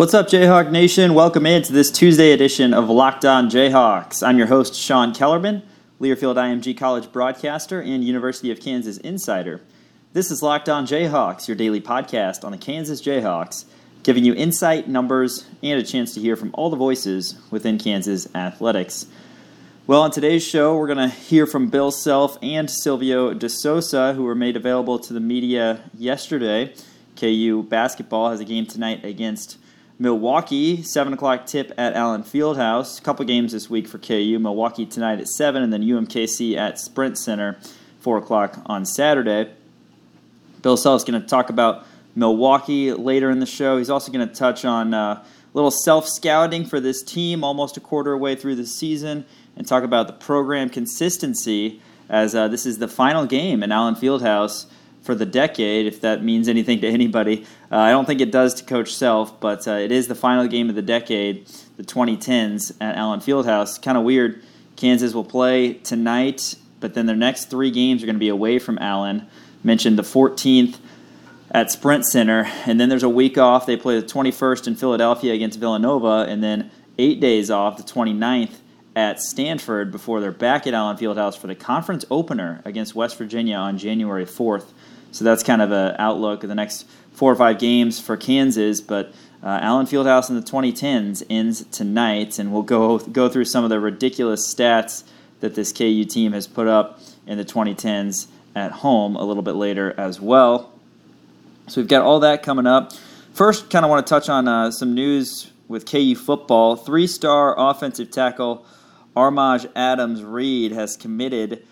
What's up, Jayhawk Nation? Welcome in to this Tuesday edition of Locked On Jayhawks. I'm your host, Sean Kellerman, Learfield IMG College broadcaster and University of Kansas insider. This is Locked On Jayhawks, your daily podcast on the Kansas Jayhawks, giving you insight, numbers, and a chance to hear from all the voices within Kansas athletics. Well, on today's show, we're going to hear from Bill Self and Silvio De Sousa, who were made available to the media yesterday. KU basketball has a game tonight against Milwaukee, 7 o'clock tip at Allen Fieldhouse. A couple games this week for KU. Milwaukee tonight at 7, and then UMKC at Sprint Center, 4 o'clock on Saturday. Bill Self's going to talk about Milwaukee later in the show. He's also going to touch on a little self-scouting for this team almost a quarter way through the season and talk about the program consistency as this is the final game in Allen Fieldhouse for the decade, if that means anything to anybody. I don't think it does to Coach Self, but it is the final game of the decade, the 2010s at Allen Fieldhouse. Kind of weird. Kansas will play tonight, but then their next three games are going to be away from Allen. Mentioned the 14th at Sprint Center, and then there's a week off. They play the 21st in Philadelphia against Villanova, and then 8 days off, the 29th at Stanford, before they're back at Allen Fieldhouse for the conference opener against West Virginia on January 4th. So that's kind of an outlook of the next 4 or 5 games for Kansas, but Allen Fieldhouse in the 2010s ends tonight, and we'll go through some of the ridiculous stats that this KU team has put up in the 2010s at home a little bit later as well. So we've got all that coming up. First, kind of want to touch on some news with KU football. 3-star offensive tackle Armaj Adams-Reed has committed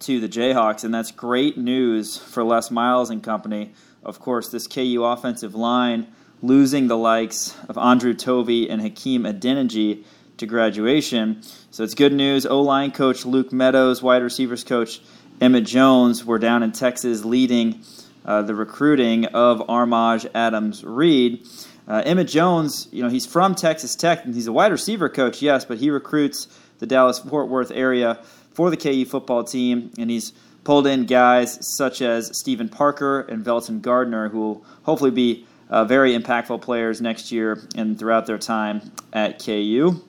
to the Jayhawks, and that's great news for Les Miles and company. Of course, this KU offensive line losing the likes of Andrew Tovey and Hakeem Adeniji to graduation. So it's good news. O-line coach Luke Meadows, wide receivers coach Emmett Jones were down in Texas leading the recruiting of Armaj Adams-Reed. Emmett Jones, he's from Texas Tech, and he's a wide receiver coach, yes, but he recruits the Dallas-Fort Worth area for the KU football team, and he's pulled in guys such as Steven Parker and Velton Gardner, who will hopefully be very impactful players next year and throughout their time at KU.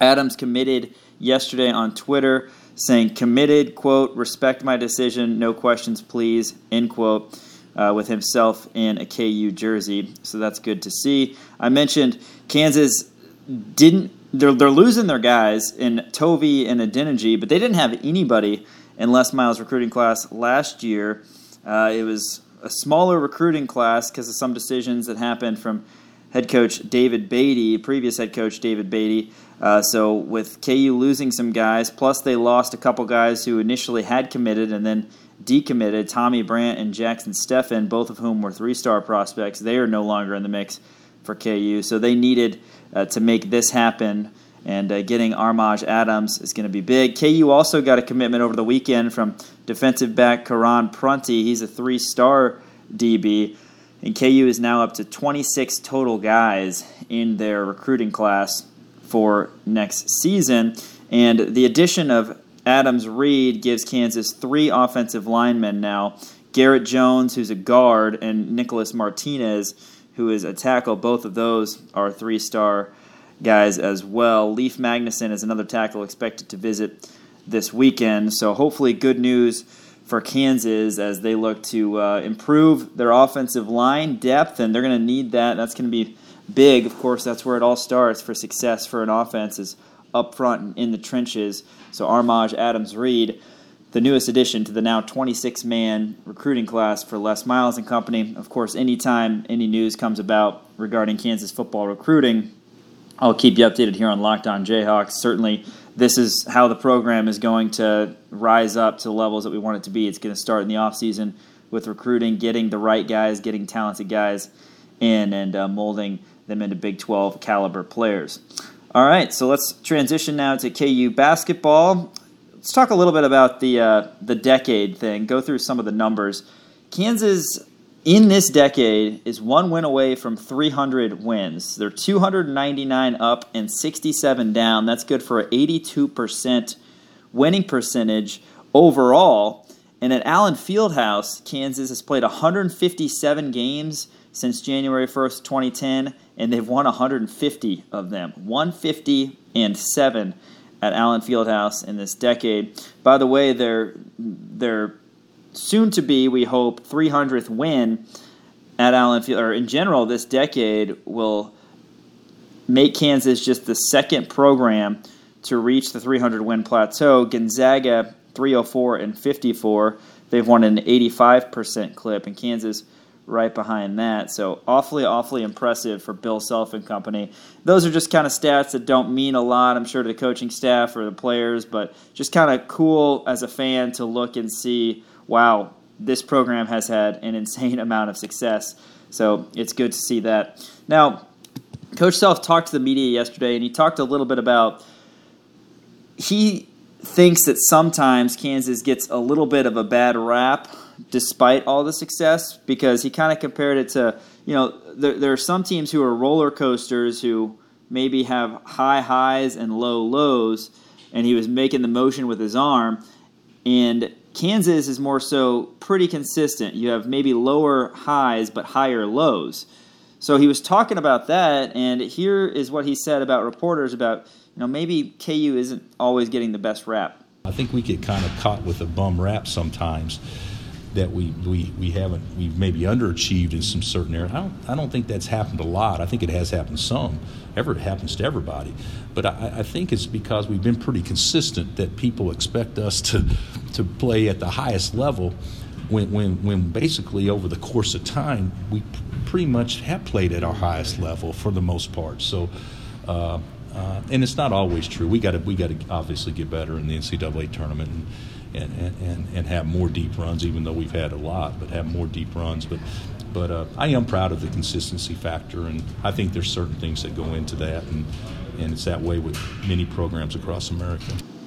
Adams committed yesterday on Twitter, saying committed, quote, respect my decision, no questions please, end quote, with himself in a KU jersey. So that's good to see. I mentioned Kansas didn't. They're losing their guys in Tovey and Adeniji, but they didn't have anybody in Les Miles' recruiting class last year. It was a smaller recruiting class because of some decisions that happened from head coach David Beatty, previous head coach David Beatty. So with KU losing some guys, plus they lost a couple guys who initially had committed and then decommitted, Tommy Brandt and Jackson Steffen, both of whom were 3-star prospects. They are no longer in the mix for KU, so they needed to make this happen, and getting Armaj Adams is going to be big. KU also got a commitment over the weekend from defensive back Karan Prunty. He's a 3-star DB, and KU is now up to 26 total guys in their recruiting class for next season, and the addition of Adams-Reed gives Kansas 3 offensive linemen now. Garrett Jones, who's a guard, and Nicholas Martinez, who is a tackle. Both of those are 3-star guys as well. Leif Magnuson is another tackle expected to visit this weekend. So hopefully good news for Kansas as they look to improve their offensive line depth, and they're going to need that. That's going to be big. Of course, that's where it all starts for success for an offense is up front and in the trenches. So Armaj Adams-Reed, the newest addition to the now 26-man recruiting class for Les Miles and company. Of course, anytime any news comes about regarding Kansas football recruiting, I'll keep you updated here on Locked On Jayhawks. Certainly, this is how the program is going to rise up to the levels that we want it to be. It's going to start in the offseason with recruiting, getting the right guys, getting talented guys in, and molding them into Big 12 caliber players. All right, so let's transition now to KU basketball. Let's talk a little bit about the decade thing, go through some of the numbers. Kansas, in this decade, is 1 win away from 300 wins. They're 299 up and 67 down. That's good for an 82% winning percentage overall. And at Allen Fieldhouse, Kansas has played 157 games since January 1st, 2010, and they've won 150 of them. 157 at Allen Fieldhouse in this decade. By the way, their soon-to-be, we hope, 300th win at Allen Fieldhouse, or in general, this decade will make Kansas just the second program to reach the 300-win plateau. Gonzaga, 304 and 54, they've won an 85% clip, and Kansas right behind that. So awfully impressive for Bill Self and company. Those are just kind of stats that don't mean a lot, I'm sure, to the coaching staff or the players, but just kind of cool as a fan to look and see, wow, this program has had an insane amount of success. So it's good to see that. Now, Coach Self talked to the media yesterday, and he talked a little bit about he thinks that sometimes Kansas gets a little bit of a bad rap despite all the success, because he kind of compared it to, you know, there are some teams who are roller coasters who maybe have high highs and low lows, and he was making the motion with his arm, and Kansas is more so pretty consistent. You have maybe lower highs but higher lows. So he was talking about that, and here is what he said about reporters about, you know, maybe KU isn't always getting the best rap. I think we get kind of caught with a bum rap sometimes that we've maybe underachieved in some certain areas. I don't think that's happened a lot. I think it has happened some. It happens to everybody. But I think it's because we've been pretty consistent that people expect us to play at the highest level when basically over the course of time we pretty much have played at our highest level for the most part. So. And it's not always true. We got to obviously get better in the NCAA tournament and have more deep runs, even though we've had a lot, but have more deep runs. But I am proud of the consistency factor, and I think there's certain things that go into that, and it's that way with many programs across America.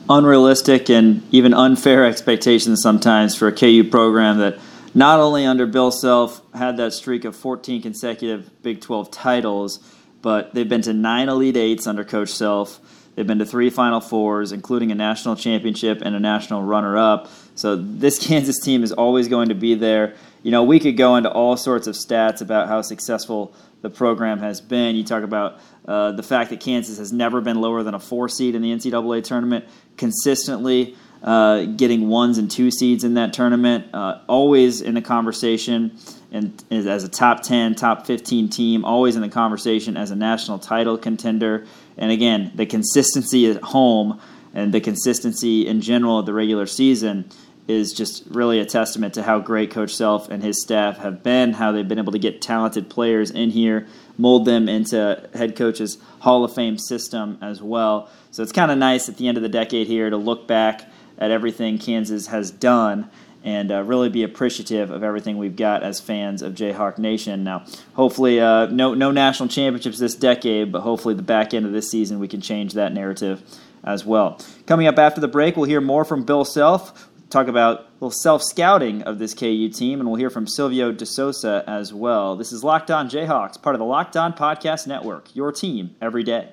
Unrealistic and even unfair expectations sometimes for a KU program that not only under Bill Self had that streak of 14 consecutive Big 12 titles, but they've been to 9 Elite Eights under Coach Self. They've been to 3 Final Fours, including a national championship and a national runner-up. So this Kansas team is always going to be there. You know, we could go into all sorts of stats about how successful the program has been. You talk about the fact that Kansas has never been lower than a 4 seed in the NCAA tournament, consistently getting 1s and 2 seeds in that tournament, always in the conversation. And as a top 10, top 15 team, always in the conversation as a national title contender. And again, the consistency at home and the consistency in general of the regular season is just really a testament to how great Coach Self and his staff have been, how they've been able to get talented players in here, mold them into head coach's Hall of Fame system as well. So it's kind of nice at the end of the decade here to look back at everything Kansas has done and really be appreciative of everything we've got as fans of Jayhawk Nation. Now, hopefully, no national championships this decade, but hopefully the back end of this season we can change that narrative as well. Coming up after the break, we'll hear more from Bill Self, talk about a little self-scouting of this KU team, and we'll hear from Silvio De Sousa as well. This is Locked On Jayhawks, part of the Locked On Podcast Network, your team every day.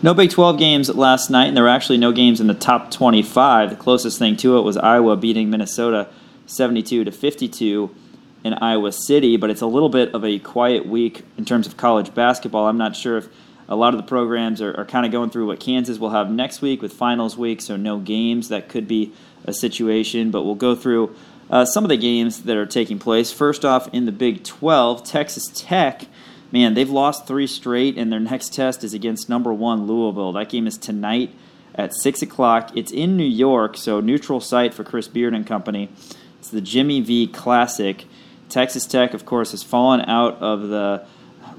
No Big 12 games last night, and there were actually no games in the top 25. The closest thing to it was Iowa beating Minnesota 72-52 in Iowa City, but it's a little bit of a quiet week in terms of college basketball. I'm not sure if a lot of the programs are kind of going through what Kansas will have next week with finals week, so no games. That could be a situation, but we'll go through some of the games that are taking place. First off, in the Big 12, Texas Tech. Man, they've lost 3 straight, and their next test is against number 1 Louisville. That game is tonight at 6 o'clock. It's in New York, so neutral site for Chris Beard and company. It's the Jimmy V Classic. Texas Tech, of course, has fallen out of the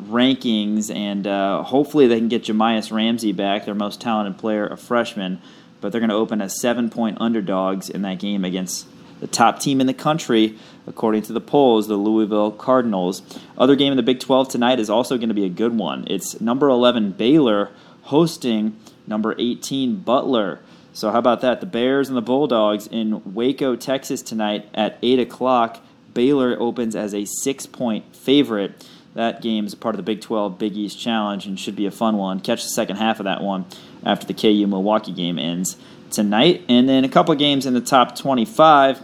rankings, and hopefully they can get Jamias Ramsey back, their most talented player, a freshman. But they're going to open as 7-point underdogs in that game against the top team in the country, according to the polls, the Louisville Cardinals. Other game in the Big 12 tonight is also going to be a good one. It's number 11 Baylor hosting number 18 Butler. So how about that? The Bears and the Bulldogs in Waco, Texas tonight at 8 o'clock. Baylor opens as a 6-point favorite. That game is a part of the Big 12 Big East Challenge and should be a fun one. Catch the second half of that one after the KU-Milwaukee game ends tonight. And then a couple games in the top 25.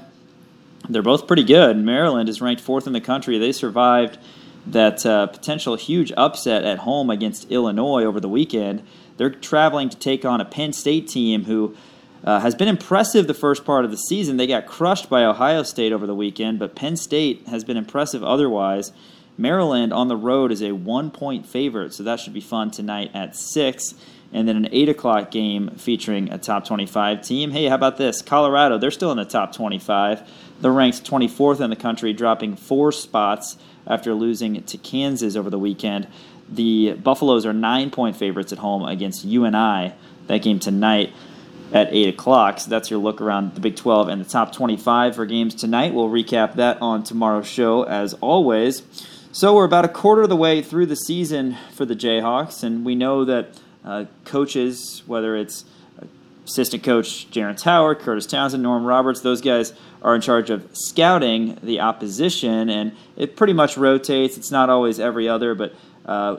They're both pretty good. Maryland is ranked 4th in the country. They survived that potential huge upset at home against Illinois over the weekend. They're traveling to take on a Penn State team who has been impressive the first part of the season. They got crushed by Ohio State over the weekend, but Penn State has been impressive otherwise. Maryland on the road is a 1-point favorite, so that should be fun tonight at 6. And then an 8 o'clock game featuring a top 25 team. Hey, how about this? Colorado, they're still in the top 25. They're ranked 24th in the country, dropping 4 spots after losing to Kansas over the weekend. The Buffaloes are 9-point favorites at home against UNI. That game tonight at 8 o'clock. So that's your look around the Big 12 and the top 25 for games tonight. We'll recap that on tomorrow's show as always. So we're about a quarter of the way through the season for the Jayhawks, and we know that coaches, whether it's assistant coach Jaron Tower, Curtis Townsend, Norm Roberts, those guys are in charge of scouting the opposition, and it pretty much rotates. It's not always every other, but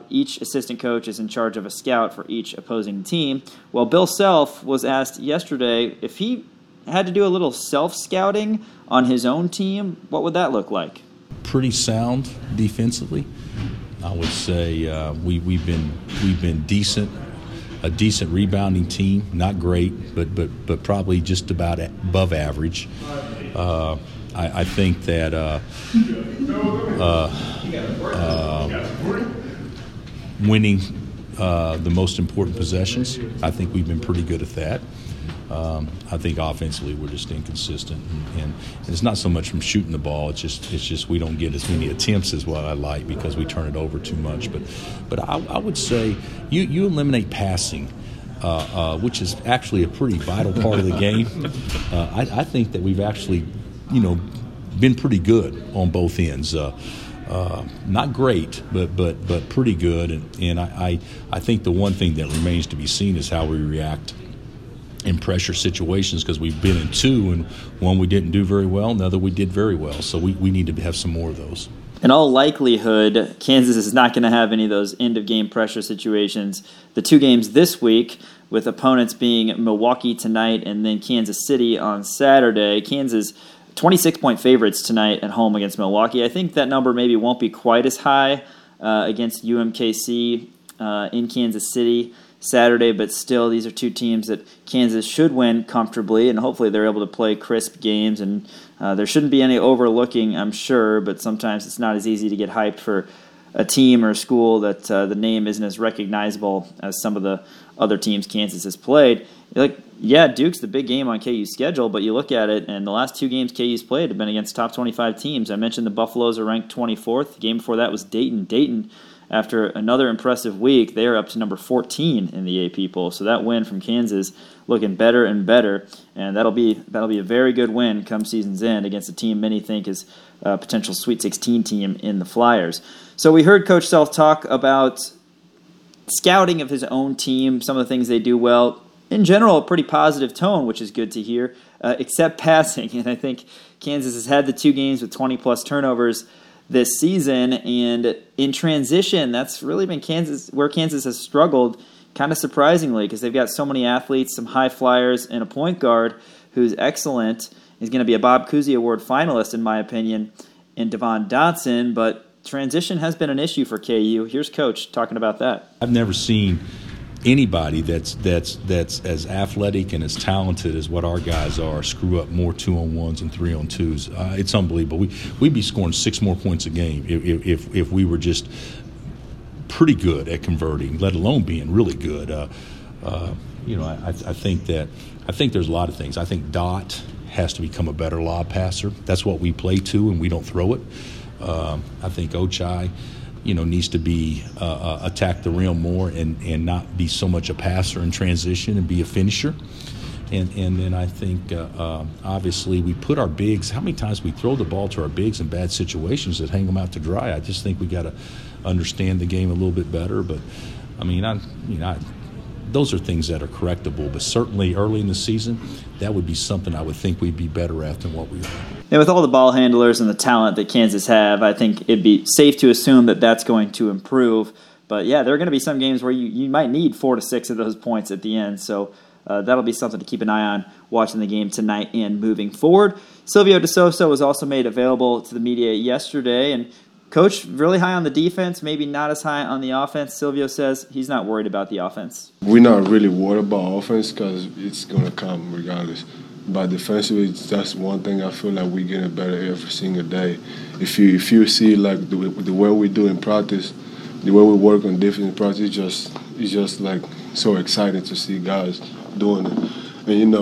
each assistant coach is in charge of a scout for each opposing team. Well, Bill Self was asked yesterday if he had to do a little self-scouting on his own team, what would that look like? Pretty sound defensively. I would say we've been decent. A decent rebounding team, not great, but probably just about above average. I think that winning the most important possessions, I think we've been pretty good at that. I think offensively we're just inconsistent, and it's not so much from shooting the ball. It's just we don't get as many attempts as what I like because we turn it over too much. But I would say you eliminate passing, which is actually a pretty vital part of the game. I think that we've actually, been pretty good on both ends. Not great, but pretty good. And I think the one thing that remains to be seen is how we react in pressure situations, because we've been in two, and one we didn't do very well, another we did very well. So we need to have some more of those. In all likelihood, Kansas is not going to have any of those end-of-game pressure situations. The two games this week, with opponents being Milwaukee tonight and then Kansas City on Saturday. Kansas, 26-point favorites tonight at home against Milwaukee. I think that number maybe won't be quite as high against UMKC in Kansas City Saturday, but still, these are two teams that Kansas should win comfortably, and hopefully they're able to play crisp games, and there shouldn't be any overlooking, I'm sure, but sometimes it's not as easy to get hyped for a team or a school that the name isn't as recognizable as some of the other teams Kansas has played. Duke's the big game on KU's schedule, but you look at it, and the last two games KU's played have been against top 25 teams. I mentioned the Buffaloes are ranked 24th. The game before that was Dayton. Dayton, after another impressive week, they are up to number 14 in the AP poll. So that win from Kansas looking better and better, and that'll be a very good win come season's end against a team many think is a potential Sweet 16 team in the Flyers. So we heard Coach Self talk about scouting of his own team, some of the things they do well. In general, a pretty positive tone, which is good to hear, except passing. And I think Kansas has had the two games with 20-plus turnovers this season, and in transition, that's really been Kansas has struggled, kind of surprisingly, because they've got so many athletes, some high flyers, and a point guard who's excellent. He's going to be a Bob Cousy Award finalist, in my opinion, and Devon Dotson, but transition has been an issue for KU. Here's Coach talking about that. I've never seen anybody that's as athletic and as talented as what our guys are screw up more 2-on-1s and 3-on-2s. It's unbelievable. We'd be scoring 6 more points a game if we were just pretty good at converting, let alone being really good. I think there's a lot of things. I think Dot has to become a better lob passer. That's what we play to, and we don't throw it. I think Ochai needs to be attack the rim more and not be so much a passer in transition and be a finisher. And then I think, obviously, we put our bigs – how many times we throw the ball to our bigs in bad situations that hang them out to dry. I just think we got to understand the game a little bit better. But, I mean, I those are things that are correctable. But certainly early in the season, that would be something I would think we'd be better at than what we are. And with all the ball handlers and the talent that Kansas have, I think it'd be safe to assume that that's going to improve. But, yeah, there are going to be some games where you might need 4 to 6 of those points at the end. So that'll be something to keep an eye on watching the game tonight and moving forward. Silvio De Sousa was also made available to the media yesterday. And, Coach, really high on the defense, maybe not as high on the offense. Silvio says he's not worried about the offense. We're not really worried about offense because it's going to come regardless. But defensively, that's one thing I feel like we're getting better every single day. If you see like the way we do in practice, the way we work on different practice, it's just like so exciting to see guys doing it. And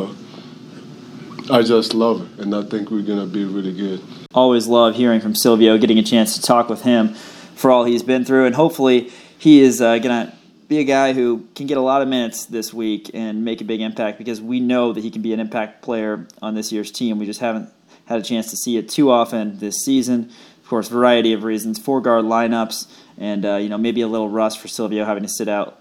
I just love it, and I think we're gonna be really good. Always love hearing from Silvio, getting a chance to talk with him for all he's been through, and hopefully he is gonna be a guy who can get a lot of minutes this week and make a big impact, because we know that he can be an impact player on this year's team. We just haven't had a chance to see it too often this season. Of course, variety of reasons, 4-guard lineups, and maybe a little rust for Silvio having to sit out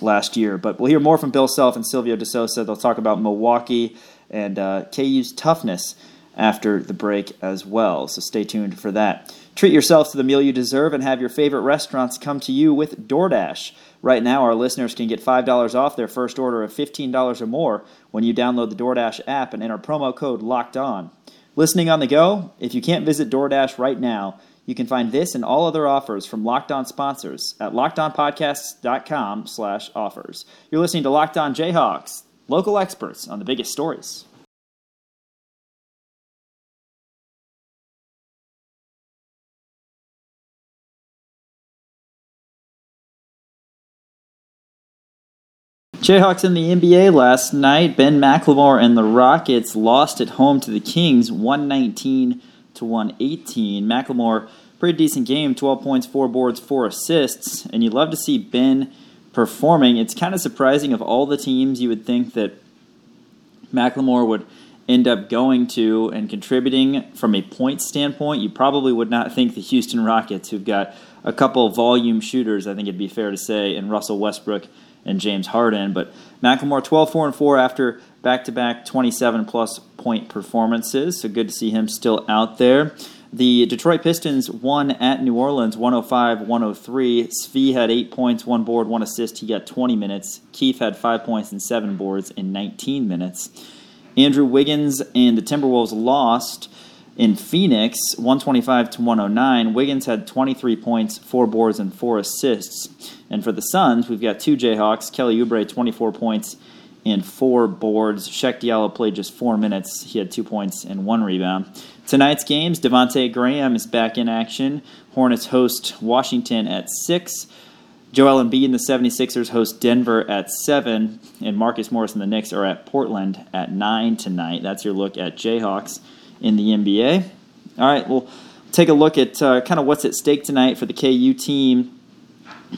last year. But we'll hear more from Bill Self and Silvio De Sousa. They'll talk about Milwaukee and KU's toughness after the break as well. So stay tuned for that. Treat yourself to the meal you deserve and have your favorite restaurants come to you with DoorDash. Right now, our listeners can get $5 off their first order of $15 or more when you download the DoorDash app and enter promo code LOCKEDON. Listening on the go? If you can't visit DoorDash right now, you can find this and all other offers from Locked On sponsors at LockedOnPodcasts.com/offers. You're listening to Locked On Jayhawks, local experts on the biggest stories. Jayhawks in the NBA last night. Ben McLemore and the Rockets lost at home to the Kings, 119 to 118. McLemore, pretty decent game, 12 points, 4 boards, 4 assists, and you love to see Ben performing. It's kind of surprising. Of all the teams you would think that McLemore would end up going to and contributing from a point standpoint, you probably would not think the Houston Rockets, who've got a couple volume shooters, I think it'd be fair to say, in Russell Westbrook and James Harden. But McLemore, 12, 4, and 4 after back-to-back 27-plus point performances, so good to see him still out there. The Detroit Pistons won at New Orleans, 105-103. Svi had 8 points, 1 board, 1 assist. He got 20 minutes. Keith had 5 points and 7 boards in 19 minutes. Andrew Wiggins and the Timberwolves lost in Phoenix, 125-109. Wiggins had 23 points, 4 boards, and 4 assists. And for the Suns, we've got 2 Jayhawks. Kelly Oubre, 24 points and 4 boards. Sheck Diallo played just 4 minutes. He had 2 points and 1 rebound. Tonight's games, Devontae Graham is back in action. Hornets host Washington at 6. Joel Embiid and the 76ers host Denver at 7. And Marcus Morris and the Knicks are at Portland at 9 tonight. That's your look at Jayhawks in the NBA. All right, we'll take a look at kind of what's at stake tonight for the KU team.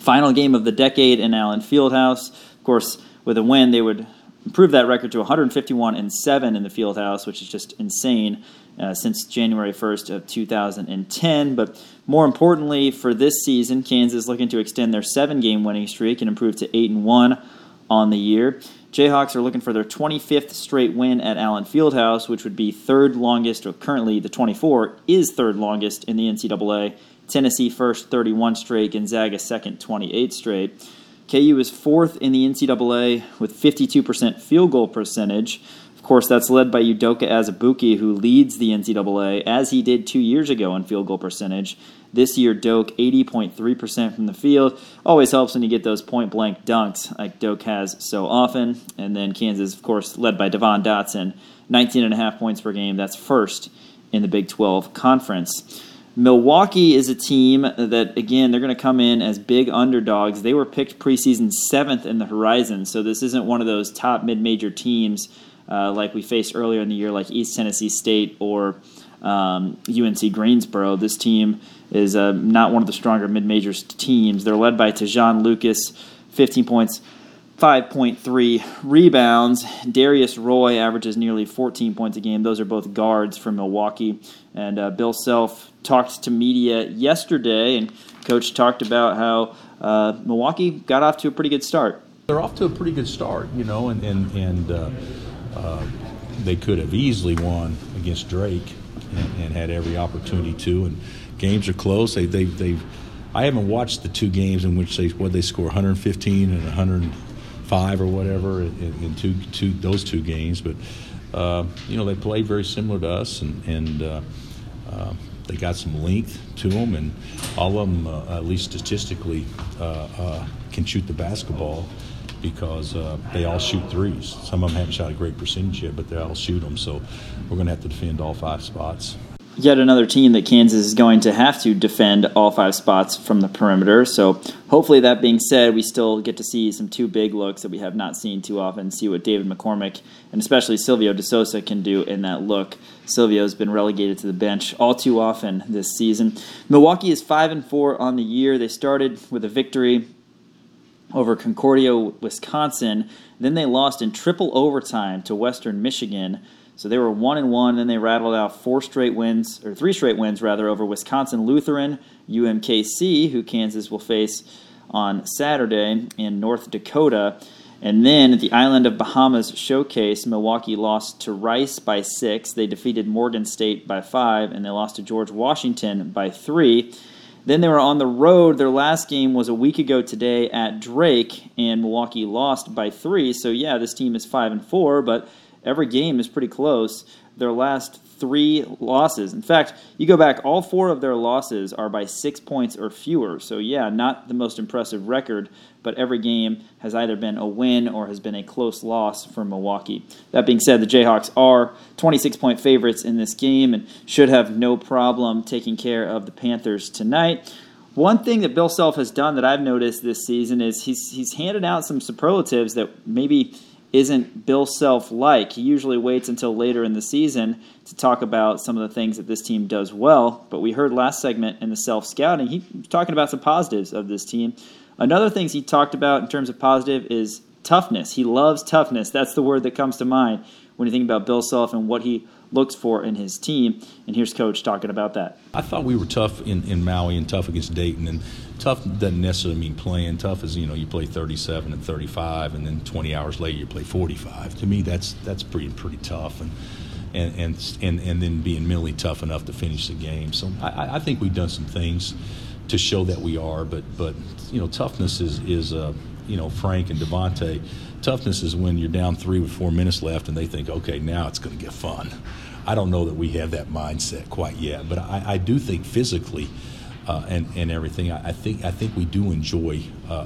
Final game of the decade in Allen Fieldhouse. Of course, with a win, they would improve that record to 151-7 in the Fieldhouse, which is just insane since January 1st of 2010. But more importantly for this season, Kansas looking to extend their 7-game winning streak and improve to 8-1 on the year. Jayhawks are looking for their 25th straight win at Allen Fieldhouse, which would be third longest, or currently the 24 is third longest in the NCAA. Tennessee first, 31 straight. Gonzaga second, 28 straight. KU is fourth in the NCAA with 52% field goal percentage. Of course, that's led by Udoka Azubuike, who leads the NCAA, as he did 2 years ago in field goal percentage. This year, Doak, 80.3% from the field. Always helps when you get those point-blank dunks like Doak has so often. And then Kansas, of course, led by Devon Dotson, 19.5 points per game. That's first in the Big 12 Conference. Milwaukee is a team that, again, they're going to come in as big underdogs. They were picked preseason 7th in the Horizon, so this isn't one of those top mid-major teams like we faced earlier in the year, like East Tennessee State or UNC Greensboro. This team is not one of the stronger mid-major teams. They're led by Tejan Lucas, 15 points, 5.3 rebounds. Darius Roy averages nearly 14 points a game. Those are both guards from Milwaukee. And Bill Self talked to media yesterday, and Coach talked about how Milwaukee got off to a pretty good start. They're off to a pretty good start, you know, and they could have easily won against Drake and had every opportunity to. And games are close. They've I haven't watched the two games in which they score 115 and 105 or whatever in those two games, but you know, they played very similar to us, and they got some length to them, and all of them, at least statistically, can shoot the basketball because they all shoot threes. Some of them haven't shot a great percentage yet, but they all shoot them, so we're going to have to defend all five spots. Yet another team that Kansas is going to have to defend all five spots from the perimeter. So hopefully, that being said, we still get to see some two big looks that we have not seen too often, see what David McCormick and especially Silvio De Sousa can do in that look. Silvio's been relegated to the bench all too often this season. Milwaukee is 5-4 on the year. They started with a victory over Concordia, Wisconsin. Then they lost in triple overtime to Western Michigan. So they were 1-1, then they rattled out three straight wins over Wisconsin Lutheran, UMKC, who Kansas will face on Saturday, in North Dakota. And then at the Island of Bahamas Showcase, Milwaukee lost to Rice by 6. They defeated Morgan State by 5, and they lost to George Washington by 3. Then they were on the road. Their last game was a week ago today at Drake, and Milwaukee lost by 3. So, yeah, this team is 5-4, but every game is pretty close. Their last three losses, in fact, you go back, all four of their losses are by 6 points or fewer. So, yeah, not the most impressive record, but every game has either been a win or has been a close loss for Milwaukee. That being said, the Jayhawks are 26-point favorites in this game and should have no problem taking care of the Panthers tonight. One thing that Bill Self has done that I've noticed this season is he's handed out some superlatives that maybe isn't Bill Self-like. He usually waits until later in the season to talk about some of the things that this team does well, but we heard last segment in the Self-scouting, he was talking about some positives of this team. Another things he talked about in terms of positive is toughness. He loves toughness. That's the word that comes to mind when you think about Bill Self and what he looks for in his team, and here's Coach talking about that. I thought we were tough in Maui and tough against Dayton, and tough doesn't necessarily mean playing. Tough is, you know, you play 37 and 35, and then 20 hours later you play 45. To me, that's pretty tough, and then being mentally tough enough to finish the game. So I think we've done some things to show that we are, but you know, toughness is you know, Frank and Devontae, toughness is when you're down 3 with 4 minutes left and they think, okay, now it's going to get fun. I don't know that we have that mindset quite yet, but I do think physically and everything, I think we do enjoy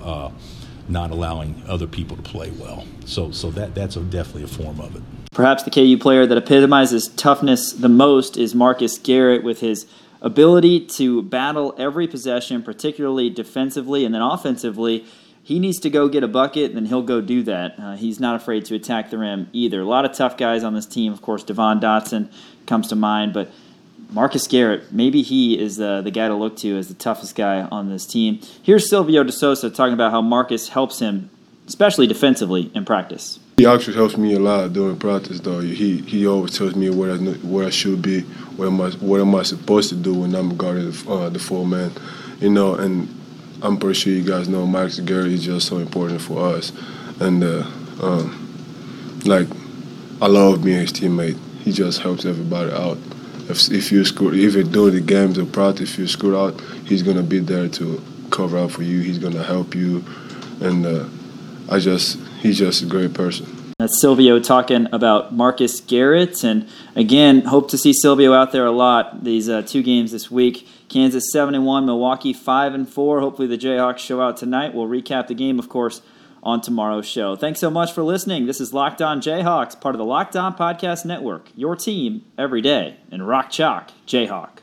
not allowing other people to play well. So that's definitely a form of it. Perhaps the KU player that epitomizes toughness the most is Marcus Garrett, with his ability to battle every possession, particularly defensively and then offensively. He needs to go get a bucket, and then he'll go do that. He's not afraid to attack the rim either. A lot of tough guys on this team. Of course, Devon Dotson comes to mind, but Marcus Garrett, maybe he is the guy to look to as the toughest guy on this team. Here's Silvio De Sousa talking about how Marcus helps him, especially defensively, in practice. He actually helps me a lot during practice, though. He always tells me where I should be, what am I supposed to do when I'm guarding the four man, you know, and I'm pretty sure you guys know Marcus Garrett is just so important for us. And, I love being his teammate. He just helps everybody out. If you screw, even during the games or practice, if you screw out, he's going to be there to cover up for you. He's going to help you. And he's just a great person. That's Silvio talking about Marcus Garrett. And, again, hope to see Silvio out there a lot these two games this week. Kansas 7-1, Milwaukee 5-4. Hopefully the Jayhawks show out tonight. We'll recap the game, of course, on tomorrow's show. Thanks so much for listening. This is Locked On Jayhawks, part of the Locked On Podcast Network. Your team every day. And Rock Chalk, Jayhawk.